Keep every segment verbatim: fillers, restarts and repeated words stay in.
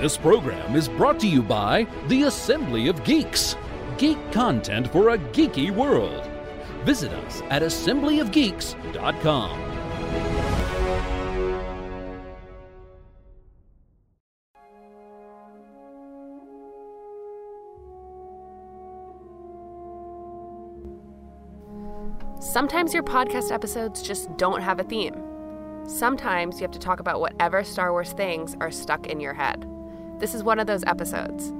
This program is brought to you by the Assembly of Geeks. Geek content for a geeky world. Visit us at assembly of geeks dot com. Sometimes your podcast episodes just don't have a theme. Sometimes you have to talk about whatever Star Wars things are stuck in your head. This is one of those episodes.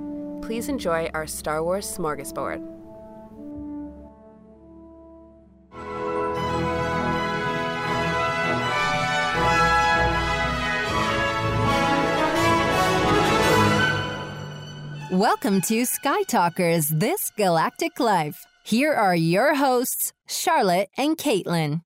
Please enjoy our Star Wars smorgasbord. Welcome to Sky Talkers, This Galactic Life. Here are your hosts, Charlotte and Caitlin.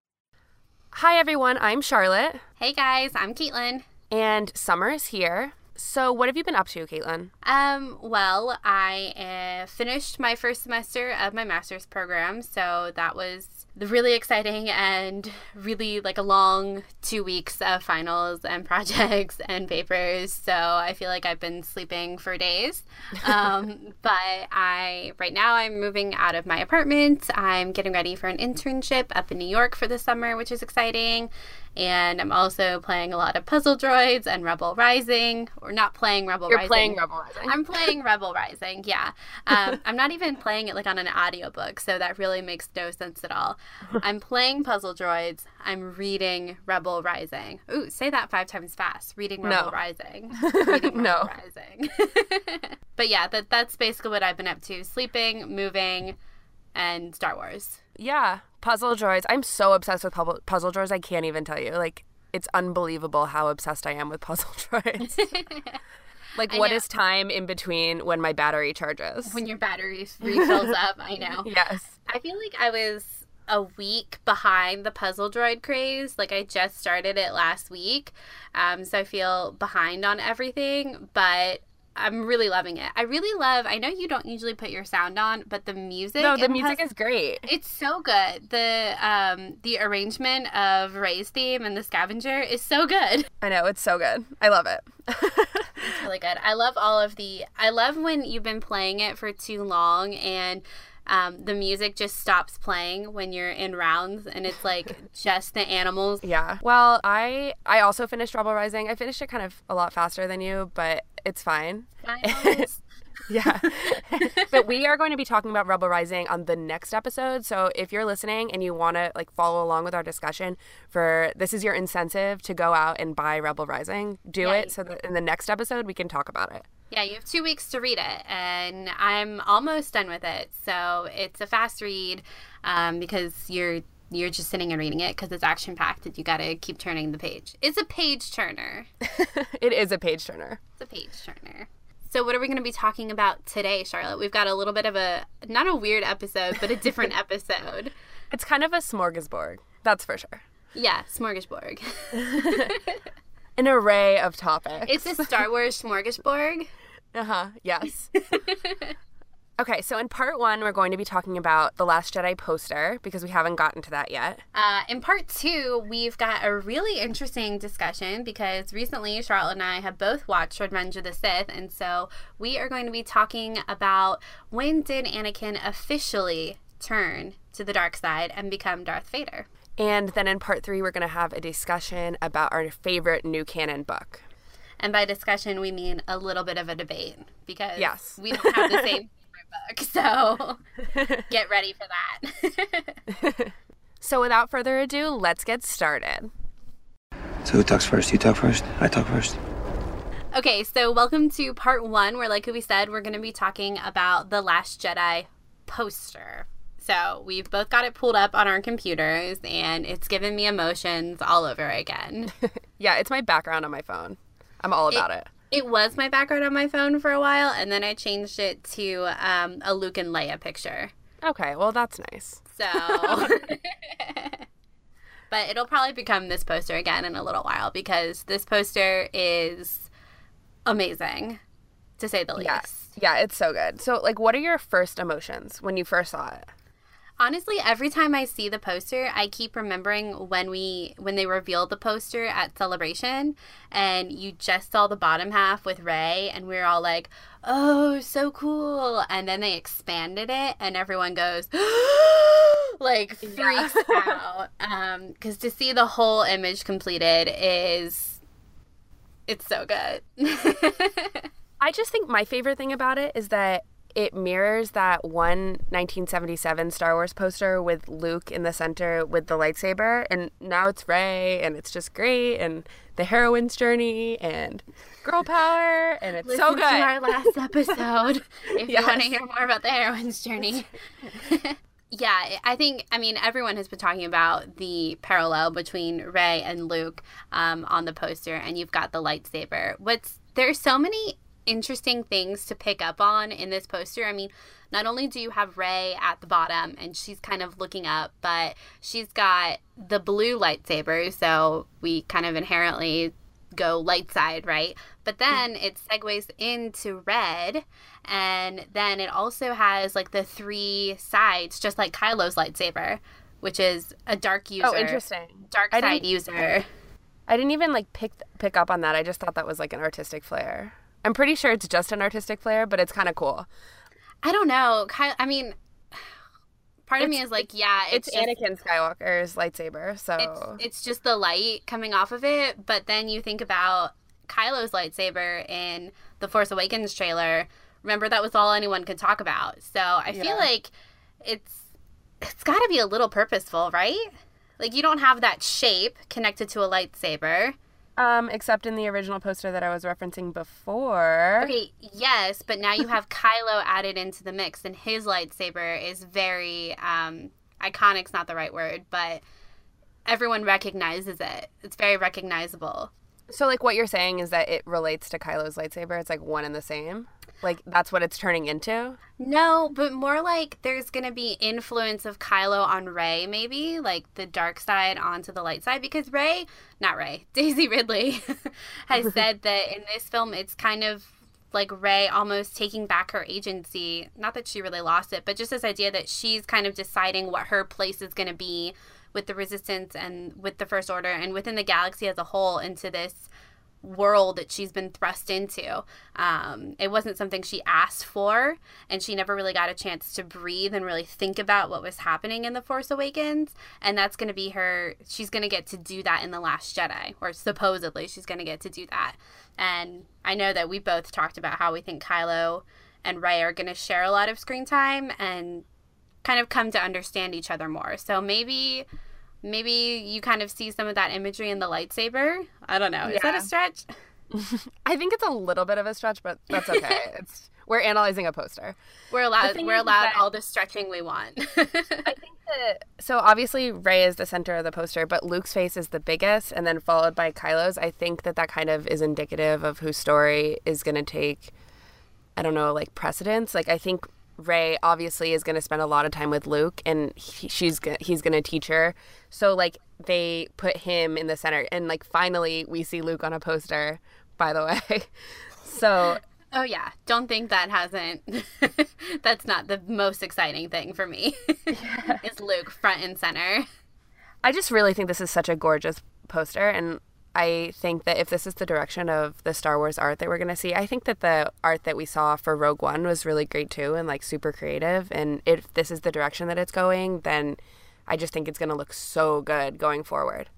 Hi, everyone. I'm Charlotte. Hey, guys. I'm Caitlin. And summer is here. So what have you been up to, Caitlin? Um, well, I uh, finished my first semester of my master's program, so that was really exciting and really like a long two weeks of finals and projects and papers. So I feel like I've been sleeping for days. Um, but I right now I'm moving out of my apartment. I'm getting ready for an internship up in New York for the summer, which is exciting. And I'm also playing a lot of Puzzle Droids and Rebel Rising. Or not playing Rebel You're Rising. You're playing Rebel Rising. I'm playing Rebel Rising, yeah. Um, I'm not even playing it like on an audiobook, so that really makes no sense at all. I'm playing Puzzle Droids. I'm reading Rebel Rising. Ooh, say that five times fast. Reading Rebel no. Rising. Reading Rebel no. Rising. But yeah, that that's basically what I've been up to. Sleeping, moving, and Star Wars. Yeah. Puzzle Droids. I'm so obsessed with pu- Puzzle Droids, I can't even tell you. Like, it's unbelievable how obsessed I am with Puzzle Droids. Like, I what know. Is time in between when my battery charges? When your battery refills up, I know. Yes. I feel like I was a week behind the Puzzle Droid craze. Like, I just started it last week, um, so I feel behind on everything, but I'm really loving it. I really love, I know you don't usually put your sound on, but the music. No, the music has, is great. It's so good. The um, the arrangement of Rey's theme and the scavenger is so good. I know. It's so good. I love it. It's really good. I love all of the, I love when you've been playing it for too long and um, the music just stops playing when you're in rounds and it's like just the animals. Yeah. Well, I, I also finished Rebel Rising. I finished it kind of a lot faster than you, but it's fine. Yeah. But we are going to be talking about Rebel Rising on the next episode. So if you're listening and you want to like follow along with our discussion, for this is your incentive to go out and buy Rebel Rising. Do yeah, it so that in the next episode we can talk about it. Yeah, you have two weeks to read it, and I'm almost done with it. So it's a fast read um, because you're you're just sitting and reading it because it's action-packed and you got to keep turning the page. It's a page-turner. It is a page-turner. It's a page-turner. So what are we going to be talking about today, Charlotte? We've got a little bit of a, not a weird episode, but a different episode. It's kind of a smorgasbord, that's for sure. Yeah, smorgasbord. An array of topics. It's a Star Wars smorgasbord. Uh-huh, yes. Okay, so in part one, we're going to be talking about The Last Jedi poster, because we haven't gotten to that yet. Uh, in part two, we've got a really interesting discussion, because recently Charlotte and I have both watched Revenge of the Sith, and so we are going to be talking about when did Anakin officially turn to the dark side and become Darth Vader. And then in part three, we're going to have a discussion about our favorite new canon book. And by discussion, we mean a little bit of a debate, because yes. we don't have the same book, so get ready for that. So without further ado, let's get started. So who talks first? You talk first? I talk first. Okay, so welcome to part one, where like we said, we're going to be talking about The Last Jedi poster. So we've both got it pulled up on our computers, and it's given me emotions all over again. Yeah, it's my background on my phone. I'm all about it. it. It was my background on my phone for a while, and then I changed it to um, a Luke and Leia picture. Okay, well, that's nice. So, but it'll probably become this poster again in a little while, because this poster is amazing, to say the least. Yeah, yeah, it's so good. So, like, what are your first emotions when you first saw it? Honestly, every time I see the poster, I keep remembering when we when they revealed the poster at Celebration, and you just saw the bottom half with Rey, and we were all like, oh, so cool. And then they expanded it, and everyone goes, like, freaks out. Um, because to see the whole image completed is, it's so good. I just think my favorite thing about it is that it mirrors that one nineteen seventy-seven Star Wars poster with Luke in the center with the lightsaber, and now it's Rey, and it's just great, and the heroine's journey, and girl power, and it's Listen so good. Listen to our last episode if yes. you want to hear more about the heroine's journey. Yeah, I think, I mean, everyone has been talking about the parallel between Rey and Luke um, on the poster, and you've got the lightsaber. What's There's so many interesting things to pick up on in this poster. I mean, not only do you have Rey at the bottom and she's kind of looking up, but she's got the blue lightsaber, so we kind of inherently go light side, right? But then it segues into red, and then it also has like the three sides, just like Kylo's lightsaber, which is a dark user. Oh, interesting. Dark side user. I didn't even like pick pick up on that. I just thought that was like an artistic flair. I'm pretty sure it's just an artistic flair, but it's kind of cool. I don't know. Ky- I mean, part of it's, me is like, yeah. It's, it's Anakin just, Skywalker's lightsaber, so. It's, it's just the light coming off of it, but then you think about Kylo's lightsaber in the Force Awakens trailer. Remember, that was all anyone could talk about. So I yeah. feel like it's it's got to be a little purposeful, right? Like, you don't have that shape connected to a lightsaber. Um, except in the original poster that I was referencing before. Okay, yes, but now you have Kylo added into the mix, and his lightsaber is very, um, iconic's not the right word, but everyone recognizes it. It's very recognizable. So, like, what you're saying is that it relates to Kylo's lightsaber? It's, like, one and the same? Like, that's what it's turning into? No, but more like there's going to be influence of Kylo on Rey, maybe? Like, the dark side onto the light side? Because Rey, not Rey, Daisy Ridley has said that in this film it's kind of like Rey almost taking back her agency. Not that she really lost it, but just this idea that she's kind of deciding what her place is going to be with the Resistance and with the First Order and within the galaxy as a whole into this world that she's been thrust into. Um, it wasn't something she asked for, and she never really got a chance to breathe and really think about what was happening in The Force Awakens, and that's going to be her, she's going to get to do that in The Last Jedi, or supposedly she's going to get to do that. And I know that we both talked about how we think Kylo and Rey are going to share a lot of screen time and kind of come to understand each other more. So maybe maybe you kind of see some of that imagery in the lightsaber. I don't know. Is yeah. that a stretch? I think it's a little bit of a stretch, but that's okay. It's we're analyzing a poster. We're allowed we're allowed that, all the stretching we want. I think that so obviously Rey is the center of the poster, but Luke's face is the biggest and then followed by Kylo's. I think that that kind of is indicative of whose story is going to take, I don't know, like precedence. Like I think Rey obviously is going to spend a lot of time with Luke, and he, she's he's going to teach her. So, like, they put him in the center. And, like, finally we see Luke on a poster, by the way. So... Oh, yeah. Don't think that hasn't... That's not the most exciting thing for me. Yeah. It's Luke front and center. I just really think this is such a gorgeous poster, and I think that if this is the direction of the Star Wars art that we're going to see, I think that the art that we saw for Rogue One was really great too and like super creative. And if this is the direction that it's going, then I just think it's going to look so good going forward.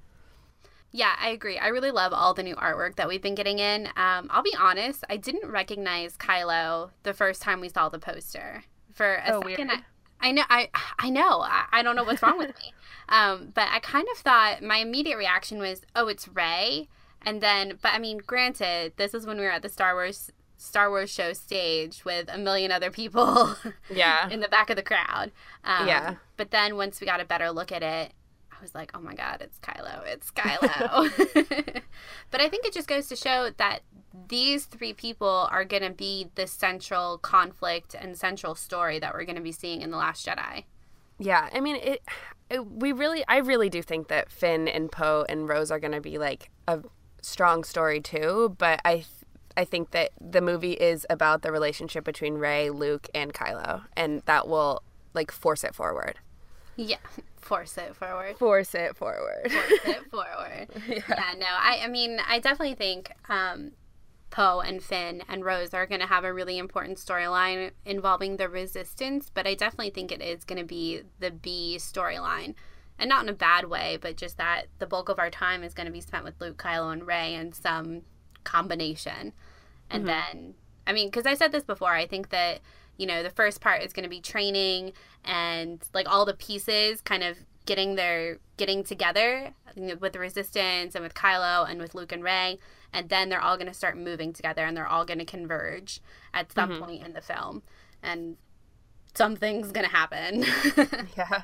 Yeah, I agree. I really love all the new artwork that we've been getting in. Um, I'll be honest, I didn't recognize Kylo the first time we saw the poster. For a oh, second, weird. I, I know. I I know. I, I don't know what's wrong with me. Um, but I kind of thought my immediate reaction was, oh, it's Rey. And then, but I mean, granted, this is when we were at the Star Wars Star Wars show stage with a million other people yeah. in the back of the crowd. Um, yeah. But then once we got a better look at it, I was like, oh my God, it's Kylo. It's Kylo. But I think it just goes to show that these three people are going to be the central conflict and central story that we're going to be seeing in The Last Jedi. Yeah, I mean, it, it. we really, I really do think that Finn and Poe and Rose are going to be like a strong story too. But I, th- I think that the movie is about the relationship between Rey, Luke, and Kylo, and that will like force it forward. Yeah, force it forward. Force it forward. Force it forward. yeah. yeah, no, I, I mean, I definitely think um, Poe and Finn and Rose are going to have a really important storyline involving the Resistance, but I definitely think it is going to be the B storyline. And not in a bad way, but just that the bulk of our time is going to be spent with Luke, Kylo, and Rey in some combination. And mm-hmm. then, I mean, because I said this before, I think that, you know, the first part is going to be training and, like, all the pieces kind of getting their, getting together with the Resistance and with Kylo and with Luke and Rey. And then they're all going to start moving together and they're all going to converge at some mm-hmm. point in the film. And something's going to happen. yeah.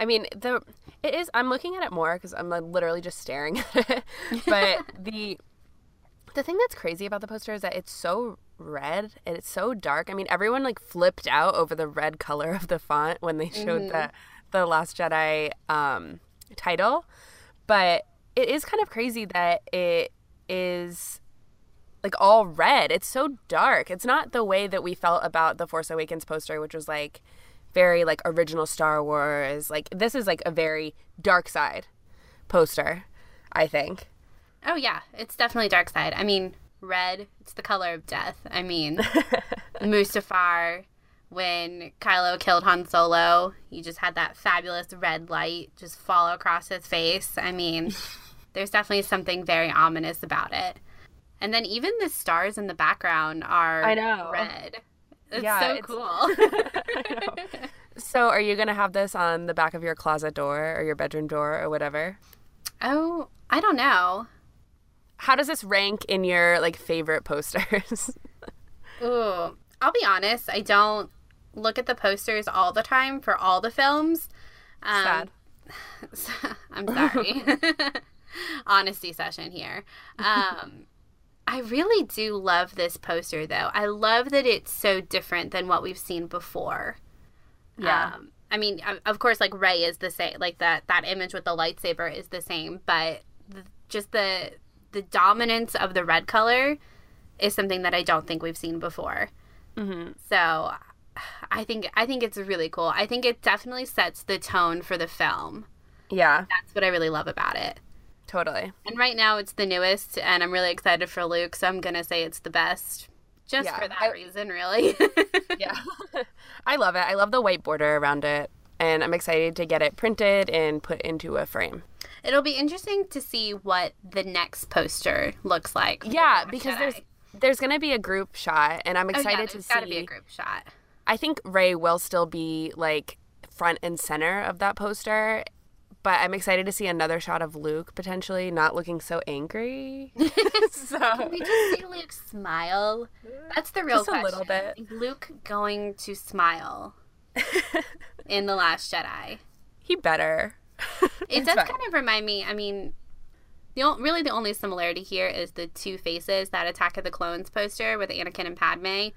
I mean, the it is. I'm looking at it more because I'm like, literally just staring at it. But the the thing that's crazy about the poster is that it's so red and it's so dark. I mean, everyone like flipped out over the red color of the font when they showed mm-hmm. the the Last Jedi um, title. But it is kind of crazy that it is like all red. It's so dark. It's not the way that we felt about the Force Awakens poster, which was like. Very, like, original Star Wars. Like, this is, like, a very dark side poster, I think. Oh, yeah. It's definitely dark side. I mean, red, it's the color of death. I mean, Mustafar, when Kylo killed Han Solo, you just had that fabulous red light just fall across his face. I mean, there's definitely something very ominous about it. And then even the stars in the background are I know. red. It's yeah, so it's... cool. I know. So are you going to have this on the back of your closet door or your bedroom door or whatever? Oh, I don't know. How does this rank in your, like, favorite posters? Ooh, I'll be honest. I don't look at the posters all the time for all the films. Um, Sad. I'm sorry. Honesty session here. Um I really do love this poster, though. I love that it's so different than what we've seen before. Yeah. Um, I mean, of course, like, Rey is the same. Like, that, that image with the lightsaber is the same. But th- just the the dominance of the red color is something that I don't think we've seen before. Mm-hmm. So I think I think it's really cool. I think it definitely sets the tone for the film. Yeah. That's what I really love about it. Totally. And right now it's the newest, and I'm really excited for Luke, so I'm going to say it's the best just yeah, for that I, reason, really. yeah. I love it. I love the white border around it, and I'm excited to get it printed and put into a frame. It'll be interesting to see what the next poster looks like. Yeah, because there's there's going to be a group shot, and I'm excited oh, yeah, to see. There's got to be a group shot. I think Rey will still be, like, front and center of that poster. But I'm excited to see another shot of Luke, potentially, not looking so angry. so. Can we just see Luke smile? That's the real just question. Just a little bit. Is Luke going to smile in The Last Jedi? He better. It does fine. Kind of remind me, I mean, the o- really the only similarity here is the two faces, that Attack of the Clones poster with Anakin and Padme,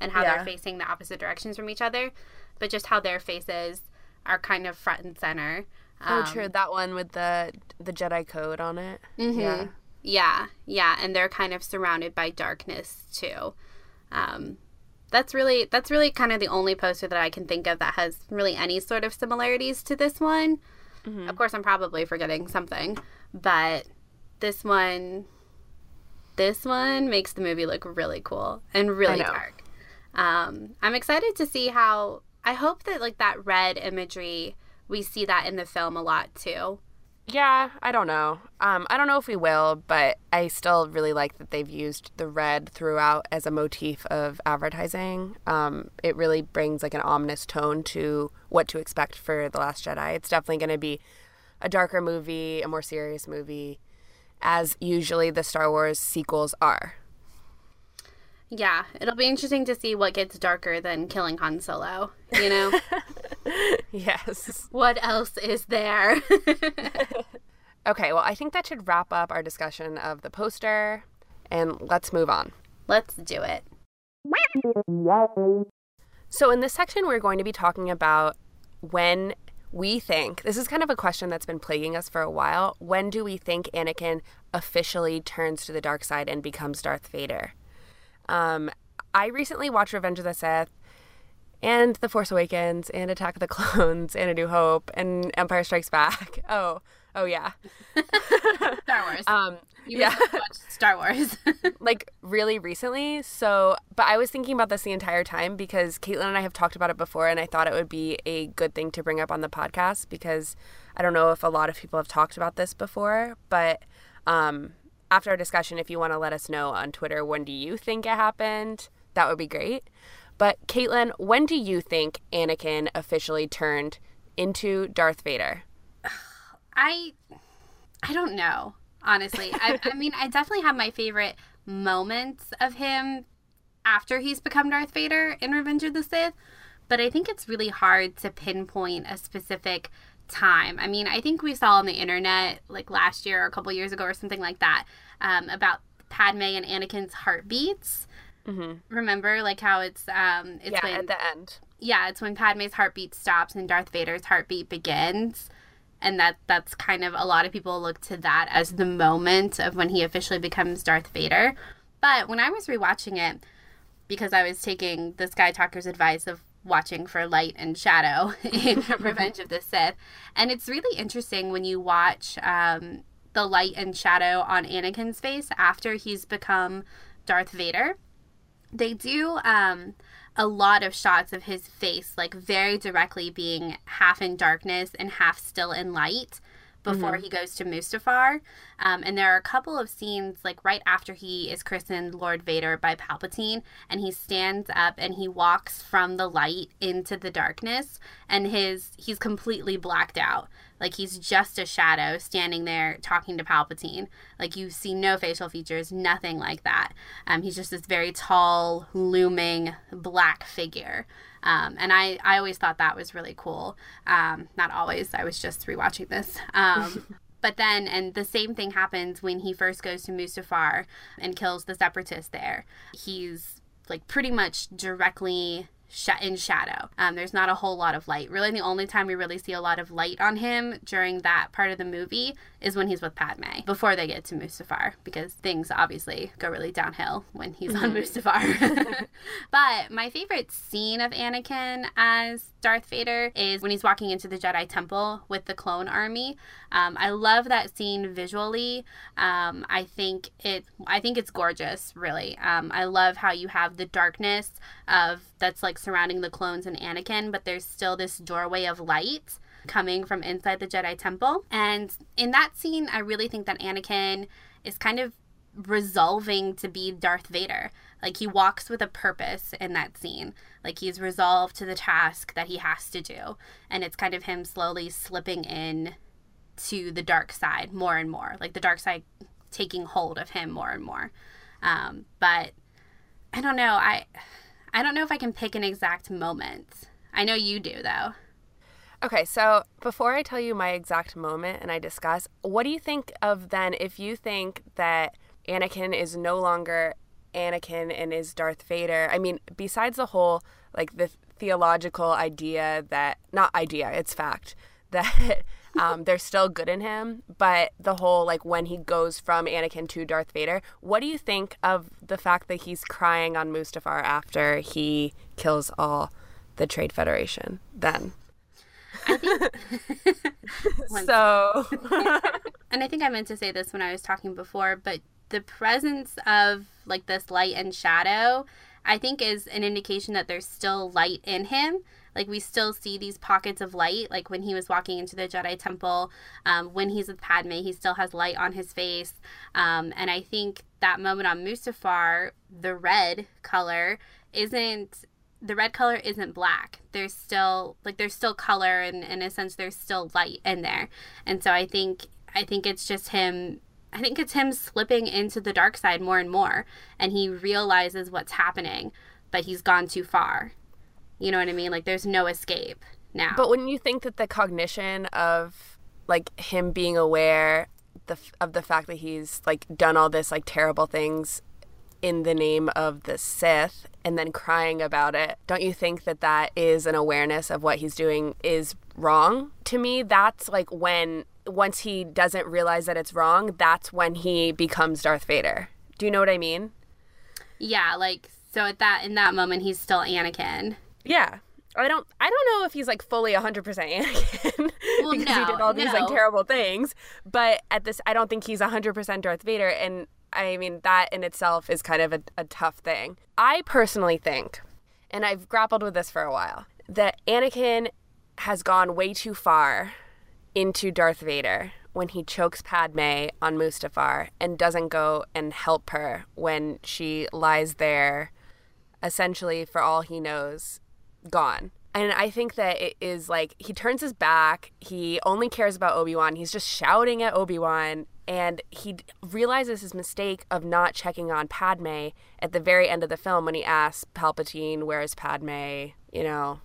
and how yeah. they're facing the opposite directions from each other. But just how their faces are kind of front and center. Oh, true. That one with the the Jedi code on it. Mm-hmm. Yeah. Yeah. Yeah. And they're kind of surrounded by darkness, too. Um, that's really that's really kind of the only poster that I can think of that has really any sort of similarities to this one. Mm-hmm. Of course, I'm probably forgetting something. But this one, this one makes the movie look really cool and really dark. Um, I'm excited to see how – I hope that, like, that red imagery – we see that in the film a lot, too. Yeah, I don't know. Um, I don't know if we will, but I still really like that they've used the red throughout as a motif of advertising. Um, it really brings, like, an ominous tone to what to expect for The Last Jedi. It's definitely going to be a darker movie, a more serious movie, as usually the Star Wars sequels are. Yeah, it'll be interesting to see what gets darker than killing Han Solo, you know? Yes. What else is there? Okay, well, I think that should wrap up our discussion of the poster, and let's move on. Let's do it. So in this section, we're going to be talking about when we think, this is kind of a question that's been plaguing us for a while, when do we think Anakin officially turns to the dark side and becomes Darth Vader? Um, I recently watched Revenge of the Sith, and The Force Awakens, and Attack of the Clones, and A New Hope, and Empire Strikes Back. Oh, oh yeah. Star Wars. Um, you yeah. So much Star Wars. Like, really recently. So, but I was thinking about this the entire time because Caitlin and I have talked about it before, and I thought it would be a good thing to bring up on the podcast because I don't know if a lot of people have talked about this before, but um, after our discussion, if you want to let us know on Twitter, when do you think it happened? That would be great. But Caitlin, when do you think Anakin officially turned into Darth Vader? I I don't know, honestly. I, I mean, I definitely have my favorite moments of him after he's become Darth Vader in Revenge of the Sith, but I think it's really hard to pinpoint a specific time. I mean, I think we saw on the internet, like last year or a couple years ago or something like that, um, about Padme and Anakin's heartbeats. Mm-hmm. Remember, like how it's um, it's yeah, when, at the end. Yeah, it's when Padme's heartbeat stops and Darth Vader's heartbeat begins. And that that's kind of, a lot of people look to that as the moment of when he officially becomes Darth Vader. But when I was rewatching it, because I was taking the Sky Talkers' advice of watching for light and shadow in Revenge of the Sith, and it's really interesting when you watch um, the light and shadow on Anakin's face after he's become Darth Vader. They do um, a lot of shots of his face, like very directly being half in darkness and half still in light before mm-hmm. he goes to Mustafar. Um, and there are a couple of scenes, like right after he is christened Lord Vader by Palpatine, and he stands up and he walks from the light into the darkness, and his he's completely blacked out. Like, he's just a shadow standing there talking to Palpatine. Like, you see no facial features, nothing like that. Um, he's just this very tall, looming, black figure. Um, and I, I always thought that was really cool. Um, not always. I was just rewatching this. Um, but then, and the same thing happens when he first goes to Mustafar and kills the Separatists there. He's, like, pretty much directly... in shadow. Um, there's not a whole lot of light. Really, the only time we really see a lot of light on him during that part of the movie is when he's with Padme, before they get to Mustafar, because things obviously go really downhill when he's on Mustafar. But my favorite scene of Anakin as Darth Vader is when he's walking into the Jedi Temple with the clone army. Um, I love that scene visually. Um, I think it. I think it's gorgeous, really. Um, I love how you have the darkness of that's like surrounding the clones and Anakin, but there's still this doorway of light coming from inside the Jedi Temple. And in that scene, I really think that Anakin is kind of resolving to be Darth Vader. Like, he walks with a purpose in that scene. Like, he's resolved to the task that he has to do. And it's kind of him slowly slipping in to the dark side more and more. Like, the dark side taking hold of him more and more. Um, but I don't know. I... I don't know if I can pick an exact moment. I know you do, though. Okay, so before I tell you my exact moment and I discuss, what do you think of then if you think that Anakin is no longer Anakin and is Darth Vader? I mean, besides the whole, like, the theological idea that, not idea, it's fact, that um, there's still good in him, but the whole, like, when he goes from Anakin to Darth Vader, what do you think of the fact that he's crying on Mustafar after he kills all the Trade Federation then? I think... so... And I think I meant to say this when I was talking before, but the presence of, like, this light and shadow, I think, is an indication that there's still light in him. Like, we still see these pockets of light, like when he was walking into the Jedi Temple, um, when he's with Padme, he still has light on his face. Um, and I think that moment on Mustafar, the red color isn't, the red color isn't black. There's still, like, there's still color, and in a sense, there's still light in there. And so I think, I think it's just him, I think it's him slipping into the dark side more and more. And he realizes what's happening, but he's gone too far. You know what I mean? Like, there's no escape now. But wouldn't you think that the cognition of, like, him being aware the, of the fact that he's, like, done all this, like, terrible things in the name of the Sith and then crying about it, don't you think that that is an awareness of what he's doing is wrong? To me, that's, like, when, once he doesn't realize that it's wrong, that's when he becomes Darth Vader. Do you know what I mean? Yeah, like, so at that in that moment, he's still Anakin. Yeah. I don't I don't know if he's like fully one hundred percent Anakin well, because no, he did all these no. like terrible things, but at this I don't think he's one hundred percent Darth Vader, and I mean that in itself is kind of a, a tough thing. I personally think, and I've grappled with this for a while, that Anakin has gone way too far into Darth Vader when he chokes Padme on Mustafar and doesn't go and help her when she lies there essentially for all he knows gone. And I think that it is like he turns his back, he only cares about Obi-Wan, he's just shouting at Obi-Wan, and he realizes his mistake of not checking on Padme at the very end of the film when he asks Palpatine, where is Padme, you know,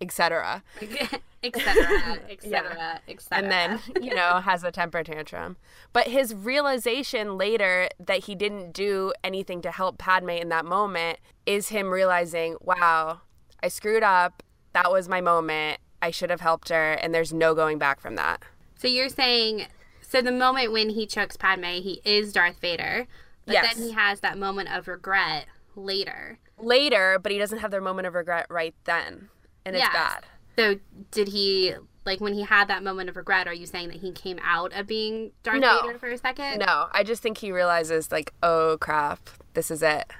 et cetera, et cetera, et cetera, et cetera. And then, you know, has a temper tantrum. But his realization later that he didn't do anything to help Padme in that moment is him realizing, wow, I screwed up. That was my moment. I should have helped her. And there's no going back from that. So you're saying, so the moment when he chokes Padme, he is Darth Vader. But yes. Then he has that moment of regret later. Later, but he doesn't have their moment of regret right then. And it's yes. bad. So did he, like, when he had that moment of regret, are you saying that he came out of being Darth no. Vader for a second? No. I just think he realizes, like, oh, crap, this is it.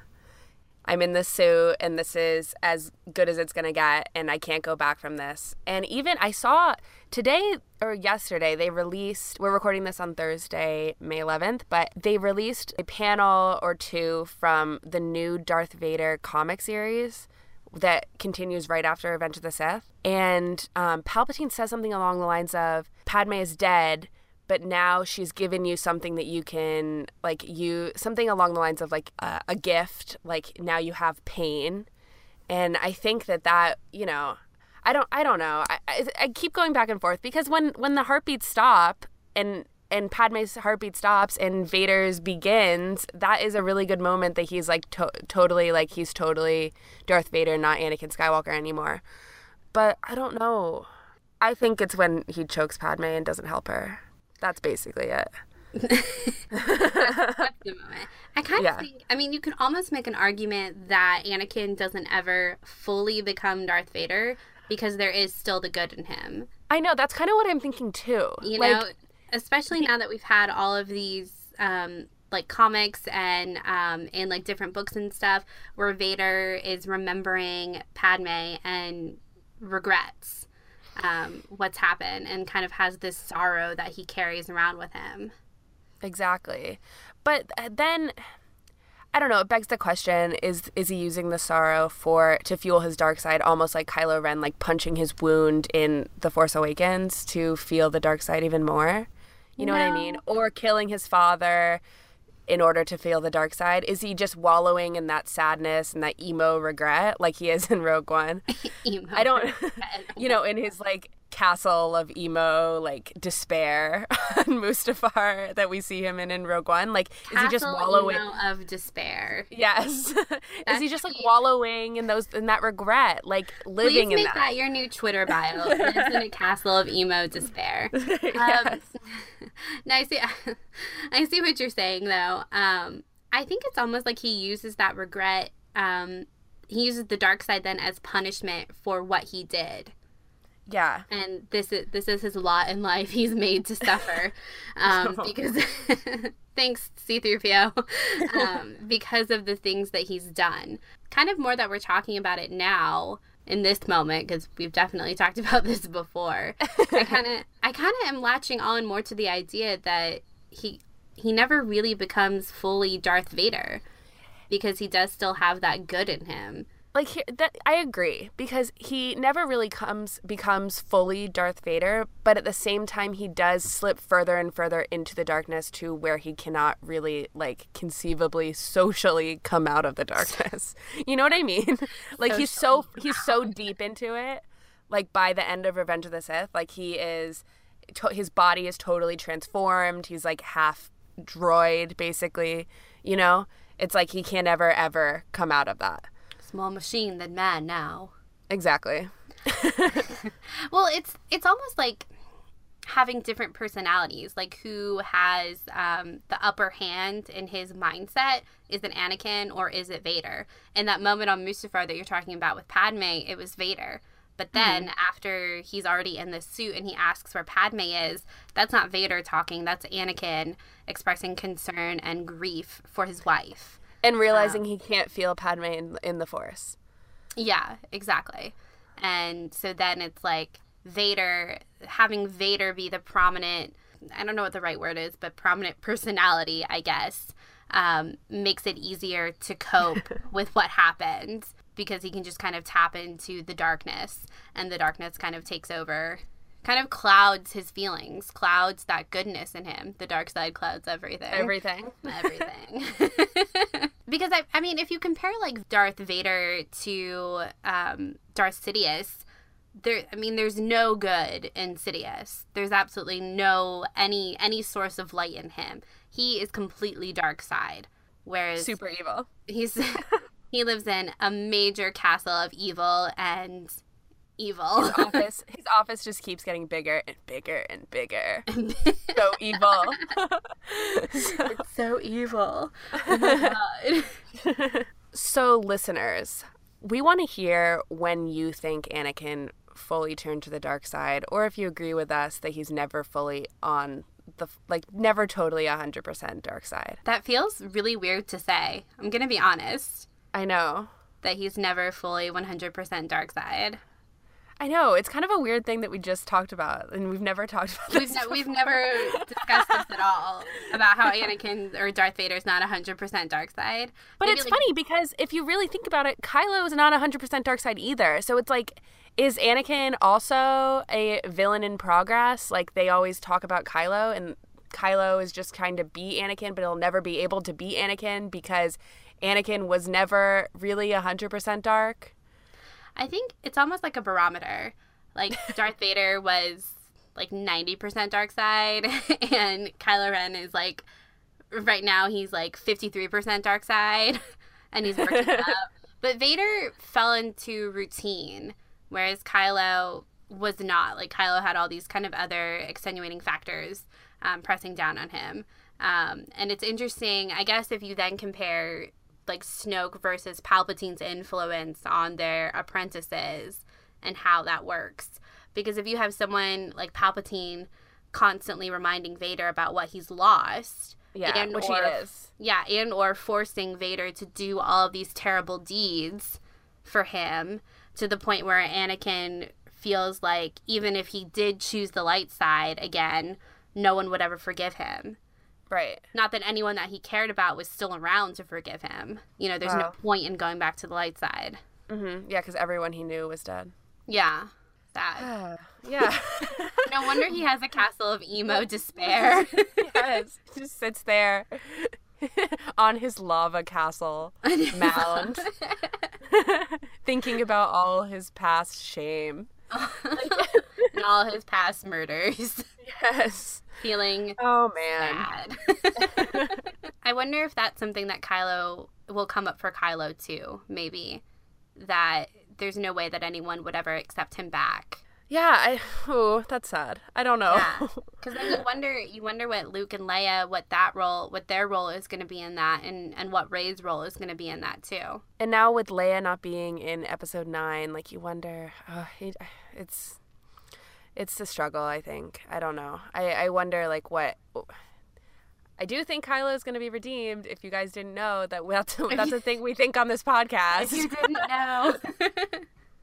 I'm in this suit, and this is as good as it's going to get, and I can't go back from this. And even I saw today or yesterday, they released, we're recording this on Thursday, May eleventh, but they released a panel or two from the new Darth Vader comic series that continues right after Revenge of the Sith. And um, Palpatine says something along the lines of, Padme is dead, but now she's given you something that you can, like, you, something along the lines of, like, uh, a gift. Like, now you have pain. And I think that that, you know, I don't, I don't know. I, I, I keep going back and forth because when, when the heartbeats stop and, and Padme's heartbeat stops and Vader's begins, that is a really good moment that he's, like, to- totally, like, he's totally Darth Vader, not Anakin Skywalker anymore. But I don't know. I think it's when he chokes Padme and doesn't help her. That's basically it. that's, that's the moment. I kind of yeah. think, I mean, you can almost make an argument that Anakin doesn't ever fully become Darth Vader because there is still the good in him. I know. That's kind of what I'm thinking, too. You like, know, especially now that we've had all of these, um, like, comics and, um, and, like, different books and stuff where Vader is remembering Padme and regrets um what's happened and kind of has this sorrow that he carries around with him. Exactly. But then I don't know, it begs the question, is is he using the sorrow for to fuel his dark side, almost like Kylo Ren, like punching his wound in The Force Awakens to feel the dark side even more? You know no. what I mean? Or killing his father in order to feel the dark side? Is he just wallowing in that sadness and that emo regret like he is in Rogue One? emo I don't, you know, in his, like, castle of emo, like, despair on Mustafar that we see him in in Rogue One. Like, castle is he just wallowing... Castle of despair. Yes. Is he just, like, wallowing in those in that regret, like, living Please in that? Please make that your new Twitter bio. Lives in a castle of emo despair. Yes. Um, no, I see... I see what you're saying, though. Um, I think it's almost like he uses that regret... Um, he uses the dark side, then, as punishment for what he did. Yeah. And this is this is his lot in life. He's made to suffer. Um, oh. Because, thanks, C three P O, um, because of the things that he's done. Kind of more that we're talking about it now in this moment, because we've definitely talked about this before. I kind of I kind of am latching on more to the idea that he he never really becomes fully Darth Vader because he does still have that good in him. Like, he, that, I agree, because he never really comes becomes fully Darth Vader, but at the same time, he does slip further and further into the darkness to where he cannot really, like, conceivably, socially come out of the darkness. You know what I mean? Like, he's so, he's so deep into it, like, by the end of Revenge of the Sith, like, he is, to- his body is totally transformed, he's, like, half droid, basically, you know? It's like he can never, ever come out of that. More machine than man now. Exactly. Well, it's it's almost like having different personalities, like who has um, the upper hand in his mindset. Is it Anakin or is it Vader? In that moment on Mustafar that you're talking about with Padme, it was Vader. But then mm-hmm. after he's already in the suit and he asks where Padme is, that's not Vader talking. That's Anakin expressing concern and grief for his wife. And realizing um, he can't feel Padme in, in the Force. Yeah, exactly. And so then it's like Vader, having Vader be the prominent, I don't know what the right word is, but prominent personality, I guess, um, makes it easier to cope with what happens. Because he can just kind of tap into the darkness, and the darkness kind of takes over, kind of clouds his feelings, clouds that goodness in him. The dark side clouds everything. Everything. Everything. Because, I, I mean, if you compare, like, Darth Vader to um, Darth Sidious, there, I mean, there's no good in Sidious. There's absolutely no, any, any source of light in him. He is completely dark side, whereas... Super evil. He's... He lives in a major castle of evil and evil. His office, his office just keeps getting bigger and bigger and bigger. So evil. so. It's so evil. Oh my God. So listeners, we want to hear when you think Anakin fully turned to the dark side, or if you agree with us that he's never fully on the, like, never totally one hundred percent dark side. That feels really weird to say. I'm going to be honest. I know. That he's never fully one hundred percent dark side. I know. It's kind of a weird thing that we just talked about, and we've never talked about this We've, ne- we've never discussed this at all, about how Anakin or Darth Vader's not one hundred percent dark side. But Maybe it's like- funny because if you really think about it, Kylo's not one hundred percent dark side either. So it's like, is Anakin also a villain in progress? Like, they always talk about Kylo, and Kylo is just trying to be Anakin, but he'll never be able to be Anakin because... Anakin was never really one hundred percent dark. I think it's almost like a barometer. Like, Darth Vader was, like, ninety percent dark side, and Kylo Ren is, like, right now he's, like, fifty-three percent dark side, and he's working up. But Vader fell into routine, whereas Kylo was not. Like, Kylo had all these kind of other extenuating factors um, pressing down on him. Um, and it's interesting, I guess, if you then compare... like Snoke versus Palpatine's influence on their apprentices and how that works. Because if you have someone like Palpatine constantly reminding Vader about what he's lost, yeah, and which or, he is. Yeah, and or forcing Vader to do all of these terrible deeds for him to the point where Anakin feels like even if he did choose the light side again, no one would ever forgive him. Right. Not that anyone that he cared about was still around to forgive him. You know, there's wow. no point in going back to the light side. Mm-hmm. Yeah, because everyone he knew was dead. Yeah. Sad. yeah. No wonder he has a castle of emo despair. Yes. He just sits there on his lava castle mound thinking about all his past shame. And all his past murders. Yes. Feeling oh man. Sad. I wonder if that's something that Kylo will come up for Kylo too, maybe. That there's no way that anyone would ever accept him back. Yeah, I oh, that's sad. I don't know. Yeah. Cuz then you wonder you wonder what Luke and Leia, what that role, what their role is going to be in that, and and what Rey's role is going to be in that too. And now with Leia not being in episode nine, like you wonder, oh, it, it's It's the struggle, I think. I don't know. I, I wonder, like, what... I do think Kylo's going to be redeemed, if you guys didn't know. that That's, that's a thing we think on this podcast. If you didn't know.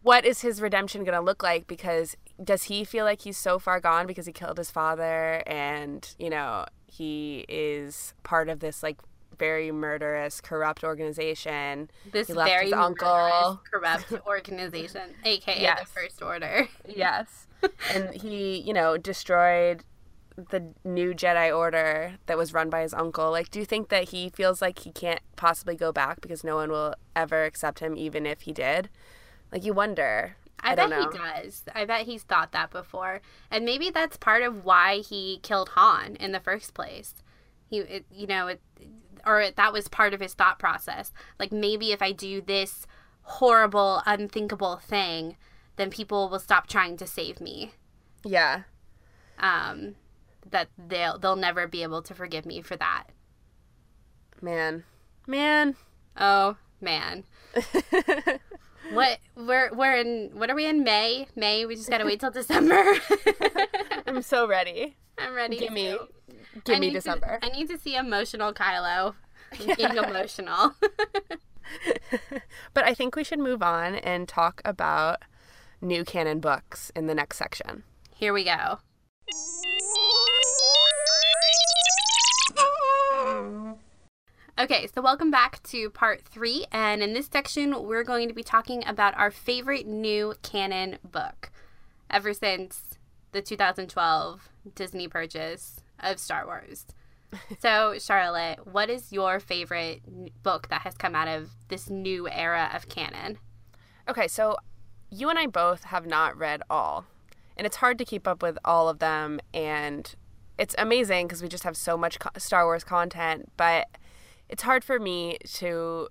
What is his redemption going to look like? Because does he feel like he's so far gone because he killed his father and, you know, he is part of this, like, very murderous, corrupt organization. This he left very his uncle. murderous, corrupt organization, a k a. Yes. The First Order. Yes. And he, you know, destroyed the new Jedi Order that was run by his uncle. Like, do you think that he feels like he can't possibly go back because no one will ever accept him even if he did? Like, you wonder. I, I bet don't know. He does. I bet he's thought that before. And maybe that's part of why he killed Han in the first place. He, it, you know, it, or it, that was part of his thought process. Like, maybe if I do this horrible, unthinkable thing, then people will stop trying to save me. Yeah. um, that they'll they'll never be able to forgive me for that. Man, man, oh man. What we're we're in? What are we in? May? May? We just gotta wait till December. I'm so ready. I'm ready. Give me, give me December. To, I need to see emotional Kylo. Yeah. Being emotional. But I think we should move on and talk about new canon books in the next section. Here we go. Okay, so welcome back to part three, and in this section, we're going to be talking about our favorite new canon book ever since the two thousand twelve Disney purchase of Star Wars. So, Charlotte, what is your favorite book that has come out of this new era of canon? Okay, so you and I both have not read all, and it's hard to keep up with all of them, and it's amazing because we just have so much co- Star Wars content, but it's hard for me to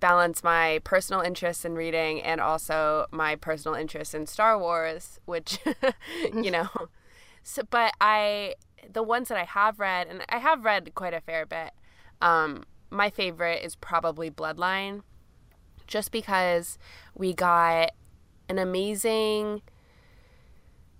balance my personal interests in reading and also my personal interest in Star Wars, which, you know. So, but I, the ones that I have read, and I have read quite a fair bit, um, my favorite is probably Bloodline, just because we got an amazing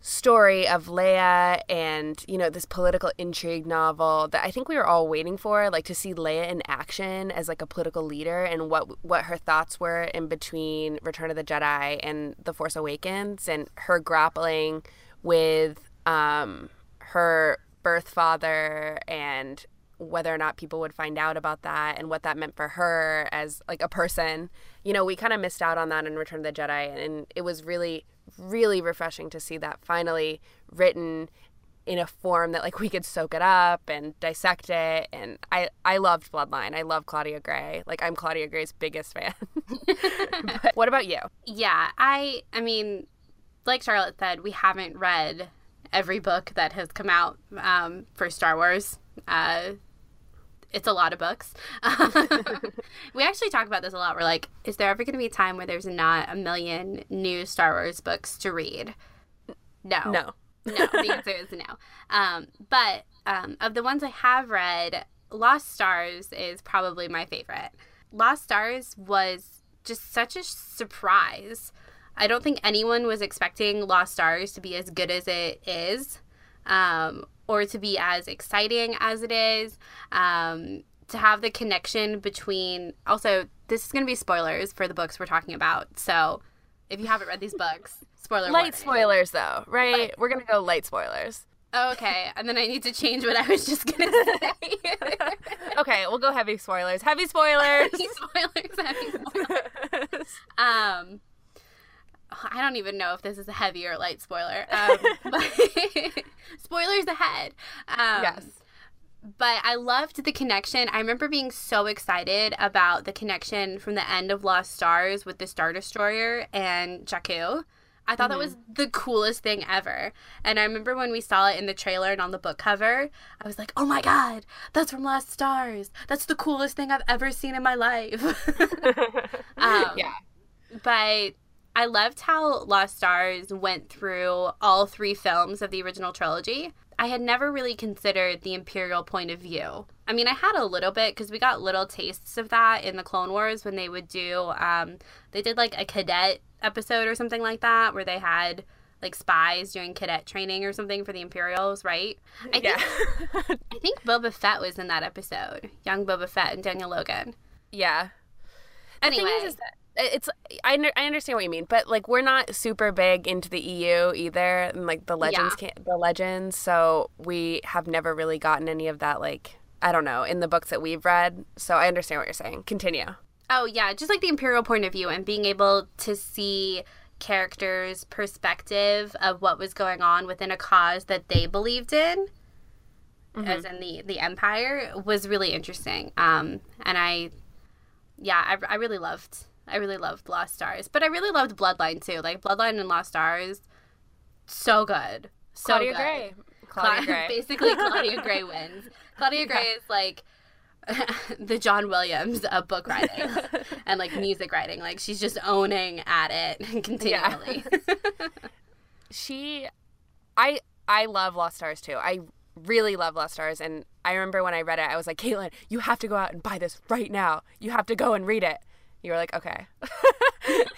story of Leia and, you know, this political intrigue novel that I think we were all waiting for, like to see Leia in action as like a political leader and what what her thoughts were in between Return of the Jedi and The Force Awakens, and her grappling with um, her birth father and whether or not people would find out about that and what that meant for her as like a person. You know, we kind of missed out on that in Return of the Jedi, and it was really really refreshing to see that finally written in a form that like we could soak it up and dissect it. And I I loved Bloodline. I love Claudia Gray. Like, I'm Claudia Gray's biggest fan. But what about you? Yeah, I I mean, like Charlotte said, we haven't read every book that has come out um, for Star Wars. Uh, it's a lot of books. We actually talk about this a lot. We're like, is there ever going to be a time where there's not a million new Star Wars books to read? No. No. No, the answer is no. Um, but um, of the ones I have read, Lost Stars is probably my favorite. Lost Stars was just such a surprise. I don't think anyone was expecting Lost Stars to be as good as it is. Um, or to be as exciting as it is, um, to have the connection between... Also, this is going to be spoilers for the books we're talking about, so if you haven't read these books, spoiler warning. Light spoilers, though, right? Light. We're going to go light spoilers. Oh, okay, and then I need to change what I was just going to say. Okay, we'll go heavy spoilers. Heavy spoilers! Heavy spoilers, heavy spoilers. Um... I don't even know if this is a heavy or light spoiler. Um, but spoilers ahead. Um, yes. But I loved the connection. I remember being so excited about the connection from the end of Lost Stars with the Star Destroyer and Jakku. I thought mm-hmm. that was the coolest thing ever. And I remember when we saw it in the trailer and on the book cover, I was like, oh my God, that's from Lost Stars. That's the coolest thing I've ever seen in my life. um, yeah. But... I loved how Lost Stars went through all three films of the original trilogy. I had never really considered the Imperial point of view. I mean, I had a little bit because we got little tastes of that in the Clone Wars when they would do, um, they did like a cadet episode or something like that where they had like spies doing cadet training or something for the Imperials, right? I yeah. think, I think Boba Fett was in that episode. Young Boba Fett and Daniel Logan. Yeah. Anyway. The thing is that- It's I, I understand what you mean, but like we're not super big into the E U either, and like the legends yeah. can't, the legends, so we have never really gotten any of that. Like I don't know in the books that we've read, so I understand what you're saying. Continue. Oh yeah, just like the Imperial point of view and being able to see characters' perspective of what was going on within a cause that they believed in, mm-hmm. as in the the Empire, was really interesting. Um, and I, yeah, I I really loved. I really loved Lost Stars, but I really loved Bloodline too. Like Bloodline and Lost Stars, so good. So Claudia good. Gray. Claudia Cla- Gray. Basically, Claudia Gray wins. Claudia Gray yeah. is like the John Williams of book writing and like music writing. Like she's just owning at it continually. Yeah. she, I, I love Lost Stars too. I really love Lost Stars, and I remember when I read it, I was like, Caitlin, you have to go out and buy this right now. You have to go and read it. You were like, okay.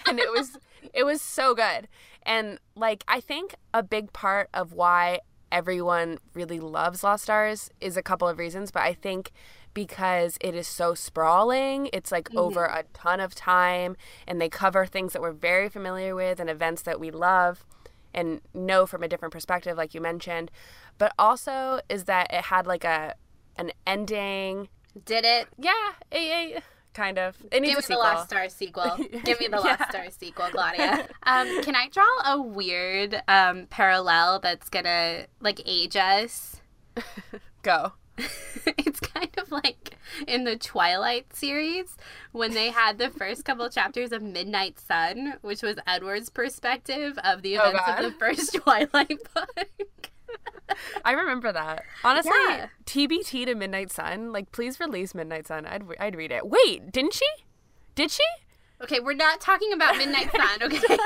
And it was it was so good. And like, I think a big part of why everyone really loves Lost Stars is a couple of reasons, but I think because it is so sprawling, it's like mm-hmm. over a ton of time, and they cover things that we're very familiar with and events that we love and know from a different perspective, like you mentioned. But also is that it had like a an ending. Did it? Yeah, it, it, kind of. It needs Give me a the Lost Stars sequel. Give me the yeah. Lost Stars sequel, Claudia. Um, can I draw a weird um, parallel that's gonna like age us? Go. It's kind of like in the Twilight series when they had the first couple chapters of Midnight Sun, which was Edward's perspective of the events oh of the first Twilight book. I remember that. Honestly, yeah. T B T to Midnight Sun. Like, please release Midnight Sun. I'd I'd read it. Wait, didn't she? Did she? Okay, we're not talking about Midnight Sun, okay?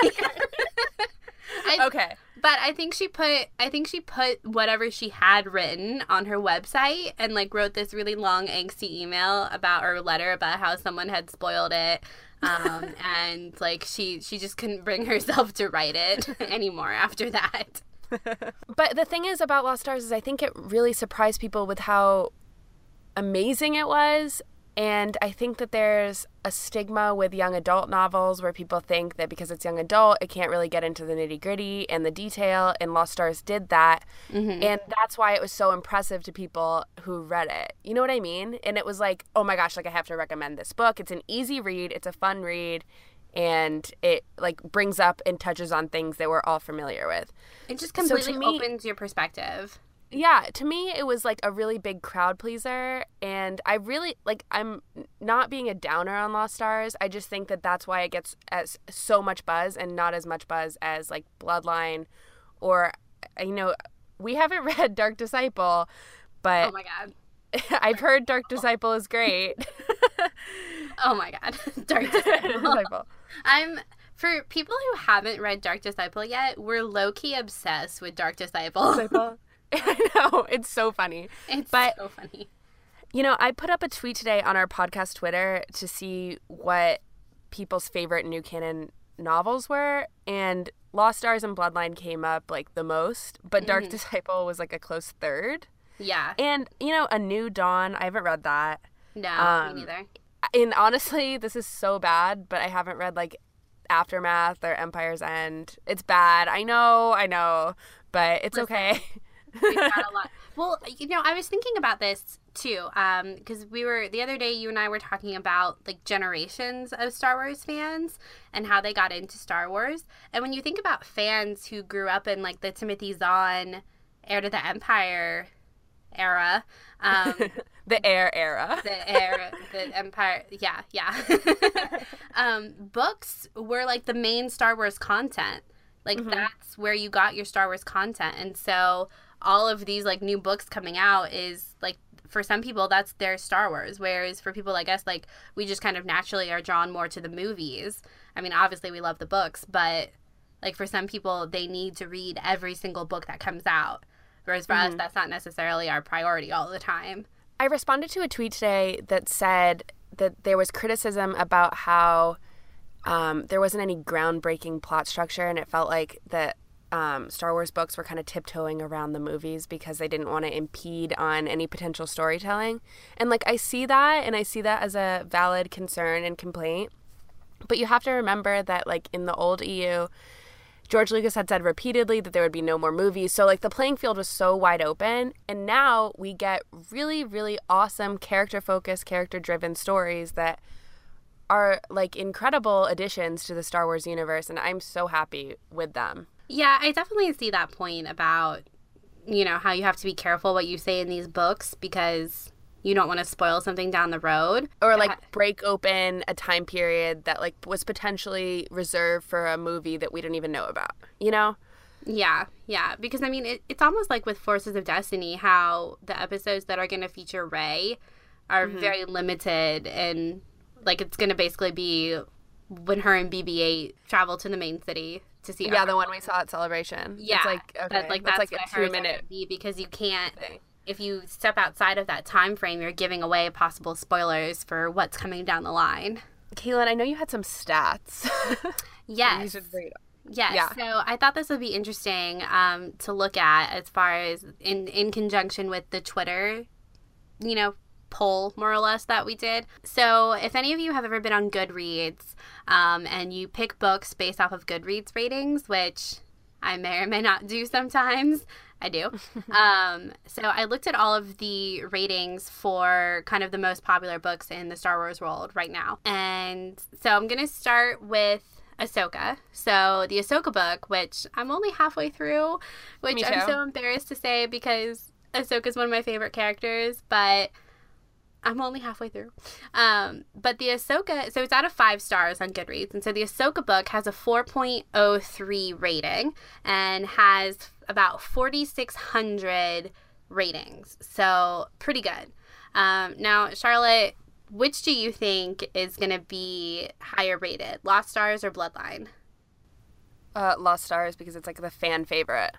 I, okay. But I think she put I think she put whatever she had written on her website and like wrote this really long angsty email about or letter about how someone had spoiled it. Um, and like she she just couldn't bring herself to write it anymore after that. But the thing is about Lost Stars is I think it really surprised people with how amazing it was. And I think that there's a stigma with young adult novels where people think that because it's young adult, it can't really get into the nitty-gritty and the detail, and Lost Stars did that. Mm-hmm. And that's why it was so impressive to people who read it. You know what I mean? And it was like, oh my gosh, like I have to recommend this book. It's an easy read. It's a fun read. And it, like, brings up and touches on things that we're all familiar with. It just completely so me, opens your perspective. Yeah. To me, it was, like, a really big crowd pleaser. And I really, like, I'm not being a downer on Lost Stars. I just think that that's why it gets as so much buzz and not as much buzz as, like, Bloodline or, you know, we haven't read Dark Disciple, but... Oh, my God. I've heard Dark Disciple is great. Oh, my God. Dark Disciple. I'm for people who haven't read Dark Disciple yet, we're low-key obsessed with Dark Disciple. Disciple. I know. It's so funny. It's but, so funny. You know, I put up a tweet today on our podcast Twitter to see what people's favorite new canon novels were, and Lost Stars and Bloodline came up, like, the most, but Dark mm-hmm. Disciple was, like, a close third. Yeah. And, you know, A New Dawn, I haven't read that. No, um, me neither. And honestly, this is so bad, but I haven't read, like, Aftermath or Empire's End. It's bad. I know, I know, but it's Listen, okay. We've got a lot. Well, you know, I was thinking about this, too, because um, we were, the other day, you and I were talking about, like, generations of Star Wars fans and how they got into Star Wars. And when you think about fans who grew up in, like, the Timothy Zahn, Heir to the Empire era. Um, the Heir era. The Heir, the Empire, yeah, yeah. um, books were like the main Star Wars content. Like mm-hmm. that's where you got your Star Wars content. And so all of these like new books coming out is like, for some people, that's their Star Wars. Whereas for people like us, like we just kind of naturally are drawn more to the movies. I mean, obviously we love the books, but like for some people, they need to read every single book that comes out. Whereas for mm-hmm. us, that's not necessarily our priority all the time. I responded to a tweet today that said that there was criticism about how um, there wasn't any groundbreaking plot structure, and it felt like that um, Star Wars books were kind of tiptoeing around the movies because they didn't want to impede on any potential storytelling. And, like, I see that, and I see that as a valid concern and complaint. But you have to remember that, like, in the old E U... George Lucas had said repeatedly that there would be no more movies. So, like, the playing field was so wide open. And now we get really, really awesome character-focused, character-driven stories that are, like, incredible additions to the Star Wars universe. And I'm so happy with them. Yeah, I definitely see that point about, you know, how you have to be careful what you say in these books because... You don't want to spoil something down the road. Or, like, break open a time period that, like, was potentially reserved for a movie that we didn't even know about, you know? Yeah, yeah. Because, I mean, it, it's almost like with Forces of Destiny how the episodes that are going to feature Rey are mm-hmm. very limited. And, like, it's going to basically be when her and B B eight travel to the main city to see. Yeah, the one we saw at Celebration. Yeah, it's like, okay, but like that's, that's like a two minute be because you can't. Thing. If you step outside of that time frame, you're giving away possible spoilers for what's coming down the line. Kaylin, I know you had some stats. Yes. You should read them. Yes. Yeah. So I thought this would be interesting um, to look at as far as in, in conjunction with the Twitter, you know, poll more or less that we did. So if any of you have ever been on Goodreads um, and you pick books based off of Goodreads ratings, which I may or may not do sometimes. I do. Um, so I looked at all of the ratings for kind of the most popular books in the Star Wars world right now. And so I'm going to start with Ahsoka. So the Ahsoka book, which I'm only halfway through, which I'm so embarrassed to say because Ahsoka is one of my favorite characters, but I'm only halfway through. Um, but the Ahsoka, so it's out of five stars on Goodreads. And so the Ahsoka book has a four point oh three rating and has about forty-six hundred ratings. So pretty good. Um, now, Charlotte, which do you think is going to be higher rated, Lost Stars or Bloodline? Uh, Lost Stars because it's like the fan favorite.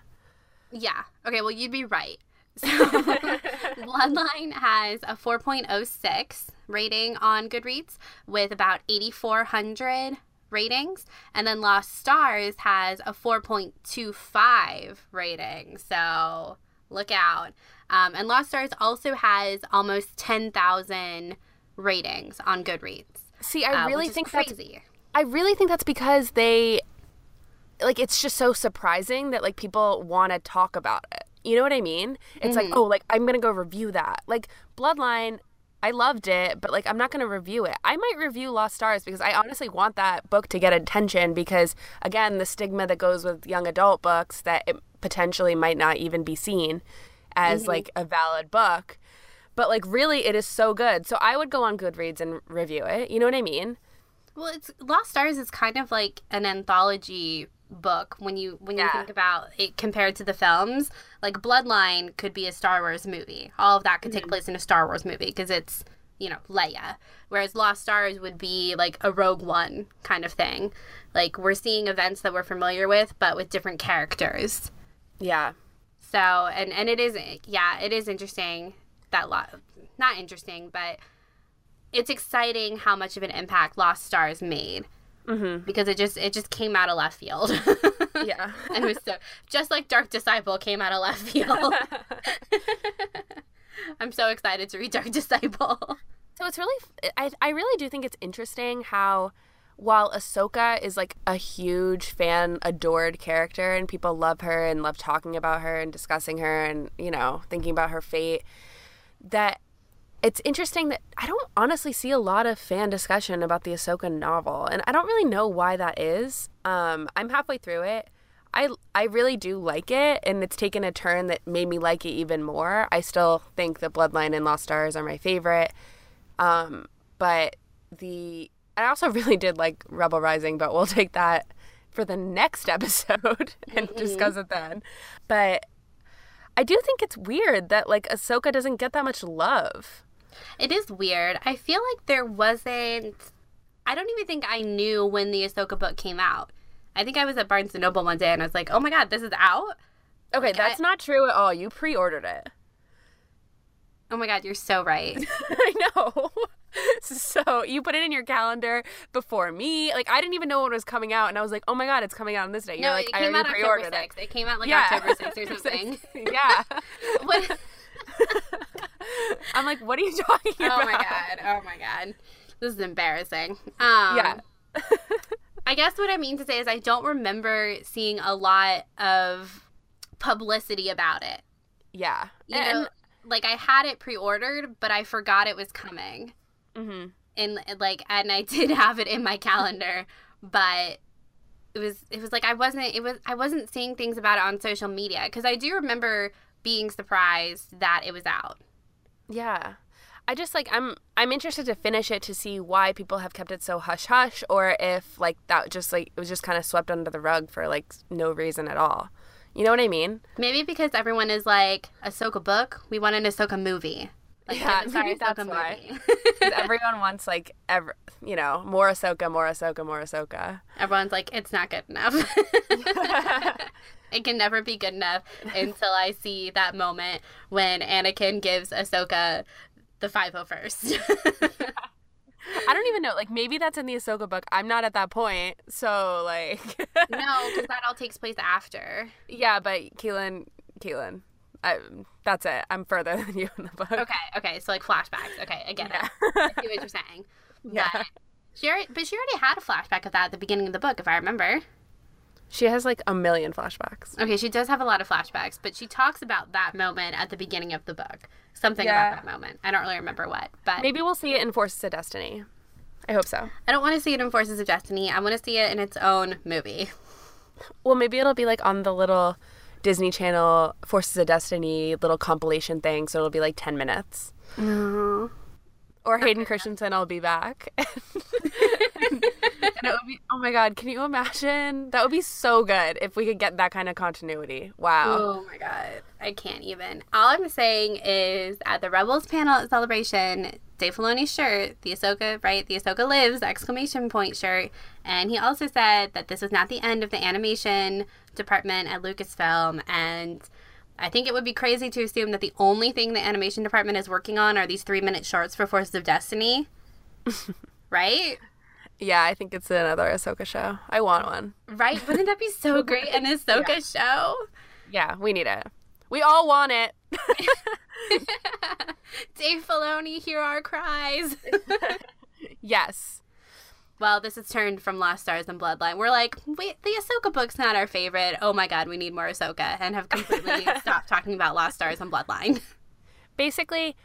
Yeah. Okay, well, you'd be right. So Bloodline has a four point oh six rating on Goodreads with about eighty-four hundred ratings, and then Lost Stars has a four point two five rating, so look out. Um, and Lost Stars also has almost ten thousand ratings on Goodreads. See, I uh, really think that's crazy. I really think that's because they, like, it's just so surprising that, like, people want to talk about it. You know what I mean? It's mm-hmm. like, oh, like, I'm going to go review that. Like, Bloodline, I loved it, but, like, I'm not going to review it. I might review Lost Stars because I honestly want that book to get attention because, again, the stigma that goes with young adult books that it potentially might not even be seen as, mm-hmm. like, a valid book. But, like, really, it is so good. So I would go on Goodreads and review it. You know what I mean? Well, it's Lost Stars is kind of like an anthology book when you when you yeah. think about it compared to the films. Like Bloodline could be a Star Wars movie. All of that could mm-hmm. take place in a Star Wars movie because it's, you know, Leia. Whereas Lost Stars would be like a Rogue One kind of thing. Like we're seeing events that we're familiar with but with different characters. Yeah. So and and it is yeah, it is interesting that lot not interesting, but it's exciting how much of an impact Lost Stars made. Mm-hmm. Because it just it just came out of left field. Yeah. And it was so just like Dark Disciple came out of left field. I'm so excited to read Dark Disciple. So it's really I I really do think it's interesting how while Ahsoka is like a huge fan adored character and people love her and love talking about her and discussing her and, you know, thinking about her fate, that it's interesting that I don't honestly see a lot of fan discussion about the Ahsoka novel, and I don't really know why that is. Um, I'm halfway through it. I, I really do like it, and it's taken a turn that made me like it even more. I still think that Bloodline and Lost Stars are my favorite, um, but the I also really did like Rebel Rising, but we'll take that for the next episode and mm-hmm. discuss it then. But I do think it's weird that, like, Ahsoka doesn't get that much love. It is weird. I feel like there wasn't – I don't even think I knew when the Ahsoka book came out. I think I was at Barnes and Noble one day and I was like, oh, my God, this is out? Okay, like, that's I... not true at all. You pre-ordered it. Oh, my God, you're so right. I know. So you put it in your calendar before me. Like, I didn't even know when it was coming out, and I was like, oh, my God, it's coming out on this day. You're no, like, it came I out October sixth. It. it came out, like, yeah. October sixth or something. Yeah. What? I'm like, what are you talking oh about? Oh, my God. Oh, my God. This is embarrassing. Um, yeah. I guess what I mean to say is I don't remember seeing a lot of publicity about it. Yeah. You and, know, like, I had it pre-ordered, but I forgot it was coming. Mm-hmm. And like, and I did have it in my calendar, but it was it was like I wasn't it was I wasn't seeing things about it on social media because I do remember being surprised that it was out. Yeah, I just like I'm I'm interested to finish it to see why people have kept it so hush hush or if like that just like it was just kind of swept under the rug for like no reason at all. You know what I mean? Maybe because everyone is like Ahsoka book, we want an Ahsoka movie. Like, yeah, sorry, that's why. Because everyone wants, like, ever, you know, more Ahsoka, more Ahsoka, more Ahsoka. Everyone's like, it's not good enough. It can never be good enough until I see that moment when Anakin gives Ahsoka the five oh first. I don't even know. Like, maybe that's in the Ahsoka book. I'm not at that point. So, like... No, because that all takes place after. Yeah, but Keelan... Keelan. I, that's it. I'm further than you in the book. Okay, okay. So, like, flashbacks. Okay, I get yeah. it. I see what you're saying. Yeah. But she, already, but she already had a flashback of that at the beginning of the book, if I remember. She has, like, a million flashbacks. Okay, she does have a lot of flashbacks, but she talks about that moment at the beginning of the book. Something yeah. about that moment. I don't really remember what, but... Maybe we'll see it in Forces of Destiny. I hope so. I don't want to see it in Forces of Destiny. I want to see it in its own movie. Well, maybe it'll be, like, on the little Disney Channel Forces of Destiny little compilation thing, so it'll be, like, ten minutes. Mm-hmm. Or Hayden Christensen, I'll be back. And it would be, oh my God, can you imagine? That would be so good if we could get that kind of continuity. Wow. Oh my God. I can't even. All I'm saying is at the Rebels panel at Celebration, Dave Filoni's shirt, the Ahsoka, right? The Ahsoka Lives, exclamation point shirt. And he also said that this is not the end of the animation department at Lucasfilm. And I think it would be crazy to assume that the only thing the animation department is working on are these three-minute shorts for Forces of Destiny. Right? Yeah, I think it's another Ahsoka show. I want one. Right? Wouldn't that be so great? An Ahsoka yeah. show? Yeah, we need it. We all want it. Dave Filoni, hear our cries. Yes. Well, this has turned from Lost Stars and Bloodline. We're like, wait, the Ahsoka book's not our favorite. Oh my God, we need more Ahsoka, and have completely stopped talking about Lost Stars and Bloodline. Basically,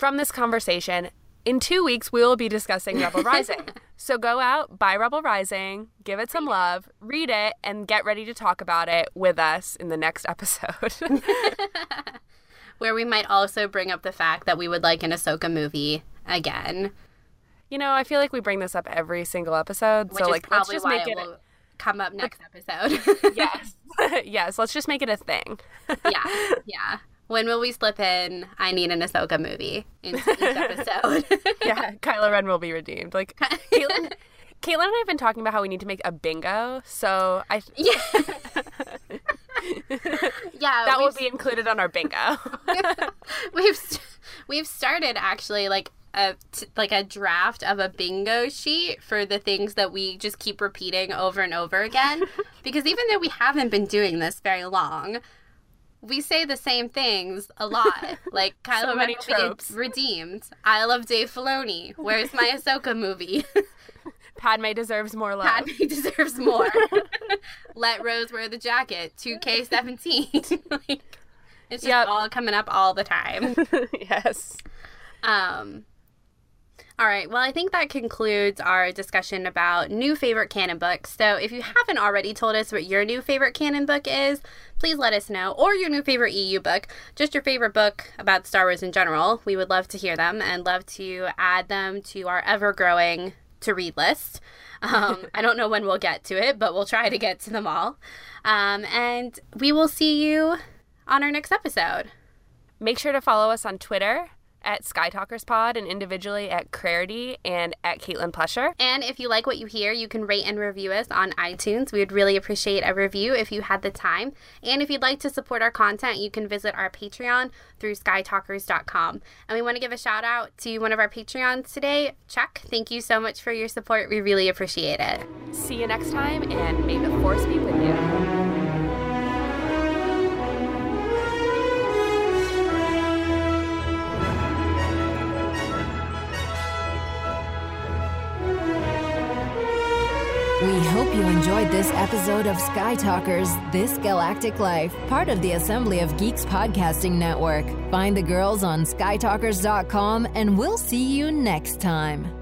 from this conversation, in two weeks, we will be discussing Rebel Rising. So go out, buy Rebel Rising, give it some love, read it, and get ready to talk about it with us in the next episode. Where we might also bring up the fact that we would like an Ahsoka movie again. You know, I feel like we bring this up every single episode. Which so, like, let's just make it, it will come up next episode. Yes. Yes, let's just make it a thing. Yeah, yeah. When will we slip in, I need an Ahsoka movie into each episode? Yeah, Kylo Ren will be redeemed. Like, Caitlin, Caitlin and I have been talking about how we need to make a bingo, so I... Th- yeah. Yeah, that will be included on our bingo. We've st- we've started, actually, like a, t- like a draft of a bingo sheet for the things that we just keep repeating over and over again. Because even though we haven't been doing this very long... We say the same things a lot, like Kylo Ren will be redeemed. I love Dave Filoni. Where's my Ahsoka movie? Padme deserves more love. Padme deserves more. Let Rose wear the jacket. two K seventeen. Like, it's just yep. all coming up all the time. Yes. Um. All right, well, I think that concludes our discussion about new favorite canon books. So if you haven't already told us what your new favorite canon book is, please let us know, or your new favorite E U book, just your favorite book about Star Wars in general. We would love to hear them and love to add them to our ever-growing to-read list. Um, I don't know when we'll get to it, but we'll try to get to them all. Um, and we will see you on our next episode. Make sure to follow us on Twitter at Sky Talkers Pod, and individually at Crarity and at Caitlin Plesher. And if you like what you hear, you can rate and review us on iTunes. We would really appreciate a review if you had the time. And if you'd like to support our content, you can visit our Patreon through sky talkers dot com. And we want to give a shout out to one of our Patreons today, Chuck. Thank you so much for your support. We really appreciate it. See you next time, and may the Force be with you. We hope you enjoyed this episode of Sky Talkers, This Galactic Life, part of the Assembly of Geeks podcasting network. Find the girls on sky talkers dot com, and we'll see you next time.